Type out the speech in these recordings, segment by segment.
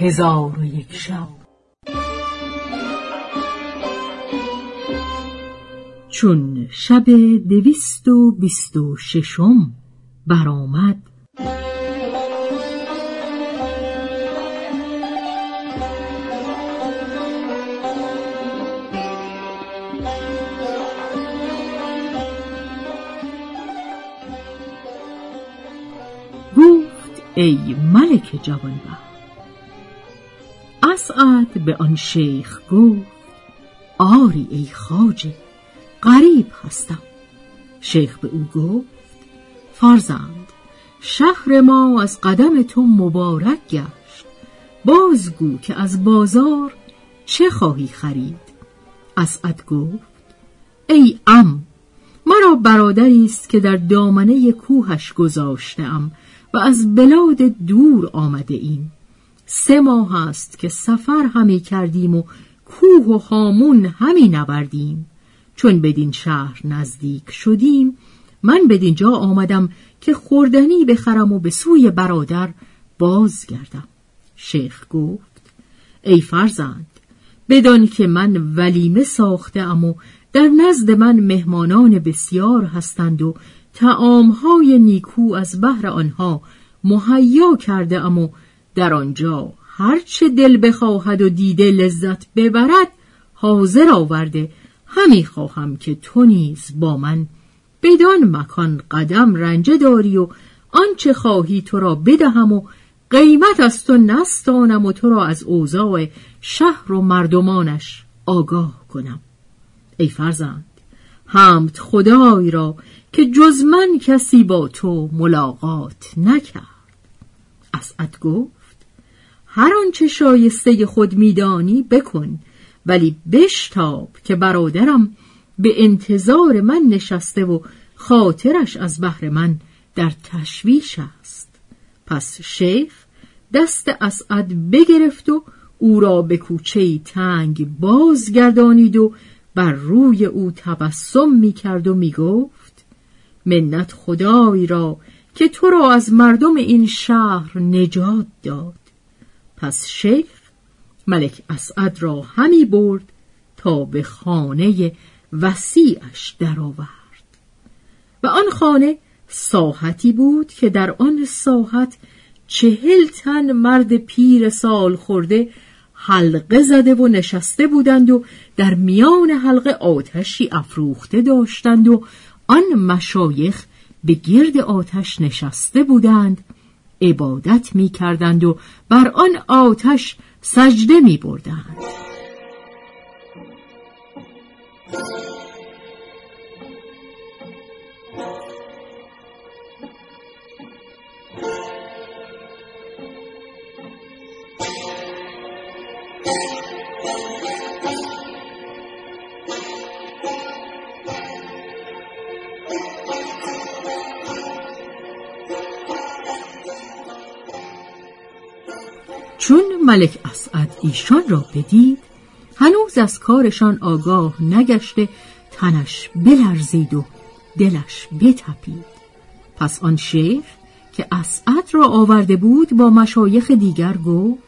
هزار و یک شب. چون شب 226 برآمد گفت ای ملک جوانبخت. اسعد به آن شیخ گفت آری ای خواجه، غریب هستم. شیخ به او گفت فرزند، شهر ما از قدم تو مبارک گشت. بازگو که از بازار چه خواهی خرید؟ اسعد گفت ای عم، مرا برادری است که در دامنه کوهش گذاشتم و از بلاد دور آمده ایم. 3 ماه است که سفر همی کردیم و کوه و هامون همی نبردیم. چون بدین شهر نزدیک شدیم، من بدین جا آمدم که خوردنی بخرم و به سوی برادر بازگردم. شیخ گفت ای فرزند، بدان که من ولیمه ساخته ام و در نزد من مهمانان بسیار هستند و طعامهای نیکو از بهر آنها مهیا کرده ام و در آنجا هرچه دل بخواهد و دیده لذت ببرد حاضر آورده، همی خواهم که تو نیز با من بدان مکان قدم رنجه داری و آنچه خواهی تو را بدهم و قیمت از تو نستانم و تو را از اوضاع شهر و مردمانش آگاه کنم. ای فرزند، حمد خدای را که جز من کسی با تو ملاقات نکرد. اسعد گفت هر آنچه شایسته خود میدانی بکن، ولی بشتاب که برادرم به انتظار من نشسته و خاطرش از بهر من در تشویش است. پس شیخ دست اسعد بگرفت و او را به کوچه‌ای تنگ بازگردانید و بر روی او تبسم می‌کرد و می‌گفت منت خدای را که تو را از مردم این شهر نجات داد. پس شیخ ملک اسعد را همی برد تا به خانه وسیعش درآورد و آن خانه ساحتی بود که در آن ساحت 40 تن مرد پیر سال خورده حلقه زده و نشسته بودند و در میان حلقه آتشی افروخته داشتند و آن مشایخ به گرد آتش نشسته بودند، عبادت می کردند و بر آن آتش سجده می بردند. چون ملک اسعد ایشان را بدید، هنوز از کارشان آگاه نگشته، تنش بلرزید و دلش بتپید. پس آن شیخ که اسعد را آورده بود با مشایخ دیگر گفت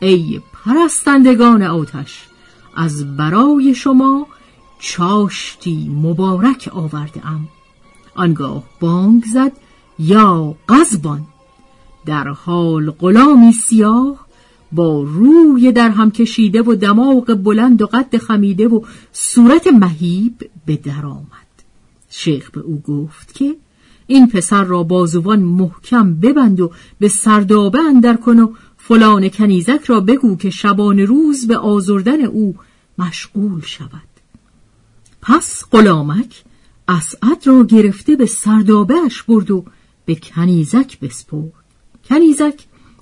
ای پرستندگان آتش، از برای شما چاشتی مبارک آورده ام. آنگاه بانگ زد یا قزبان. در حال غلامی سیاه با روی در هم کشیده و دماغ بلند و قد خمیده و صورت مهیب به در آمد. شیخ به او گفت که این پسر را بازوان محکم ببند و به سردابه اندر کن و فلان کنیزک را بگو که شبان روز به آزردن او مشغول شود. پس غلامک اسعد را گرفته به سردابه اش برد و به کنیزک بسپرد. کنیزک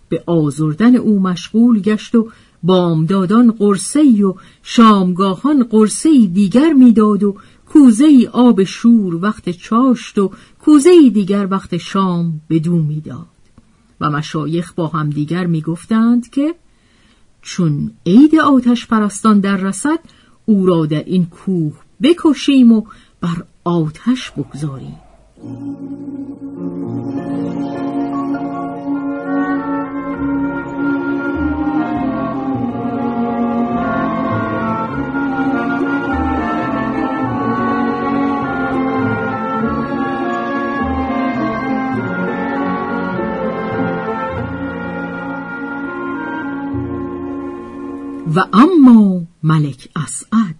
به آزردن او مشغول گشت و بامدادان قرصه‌ای و شامگاهان قرصه‌ای دیگر میداد و کوزه‌ای آب شور وقت چاشت و کوزه‌ای دیگر وقت شام بدو میداد و مشایخ با هم دیگر میگفتند که چون عید آتش پرستان در رسد، او را در این کوه بکشیم و بر آتش بگذاریم. و اما ملک اسعد.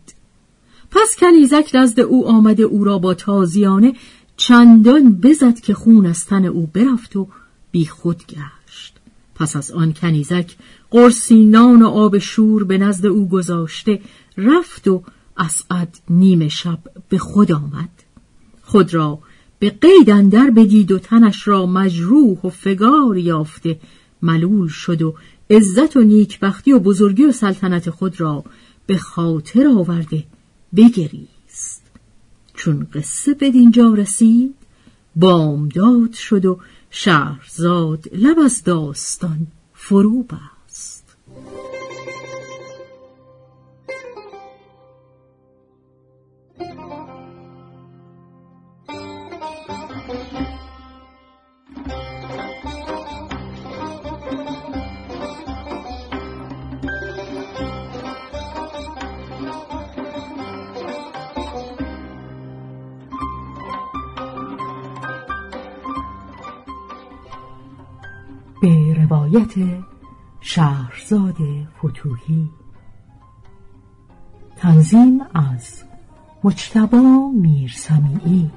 پس کنیزک نزد او آمده او را با تازیانه چندان بزد که خون از تن او برفت و بی خود گشت. پس از آن کنیزک قرصی نان و آب شور به نزد او گذاشته رفت و اسعد نیم شب به خود آمد. خود را به قید اندر بدید و تنش را مجروح و فگار یافته ملول شد و عزت و نیکبختی و بزرگی و سلطنت خود را به خاطر آورده بگریست. چون قصه به دینجا رسید بامداد شد و شهرزاد لب از داستان فرو بست. به روایت شهرزاد فتوحی، تنظیم از مجتبی میرسمیعی.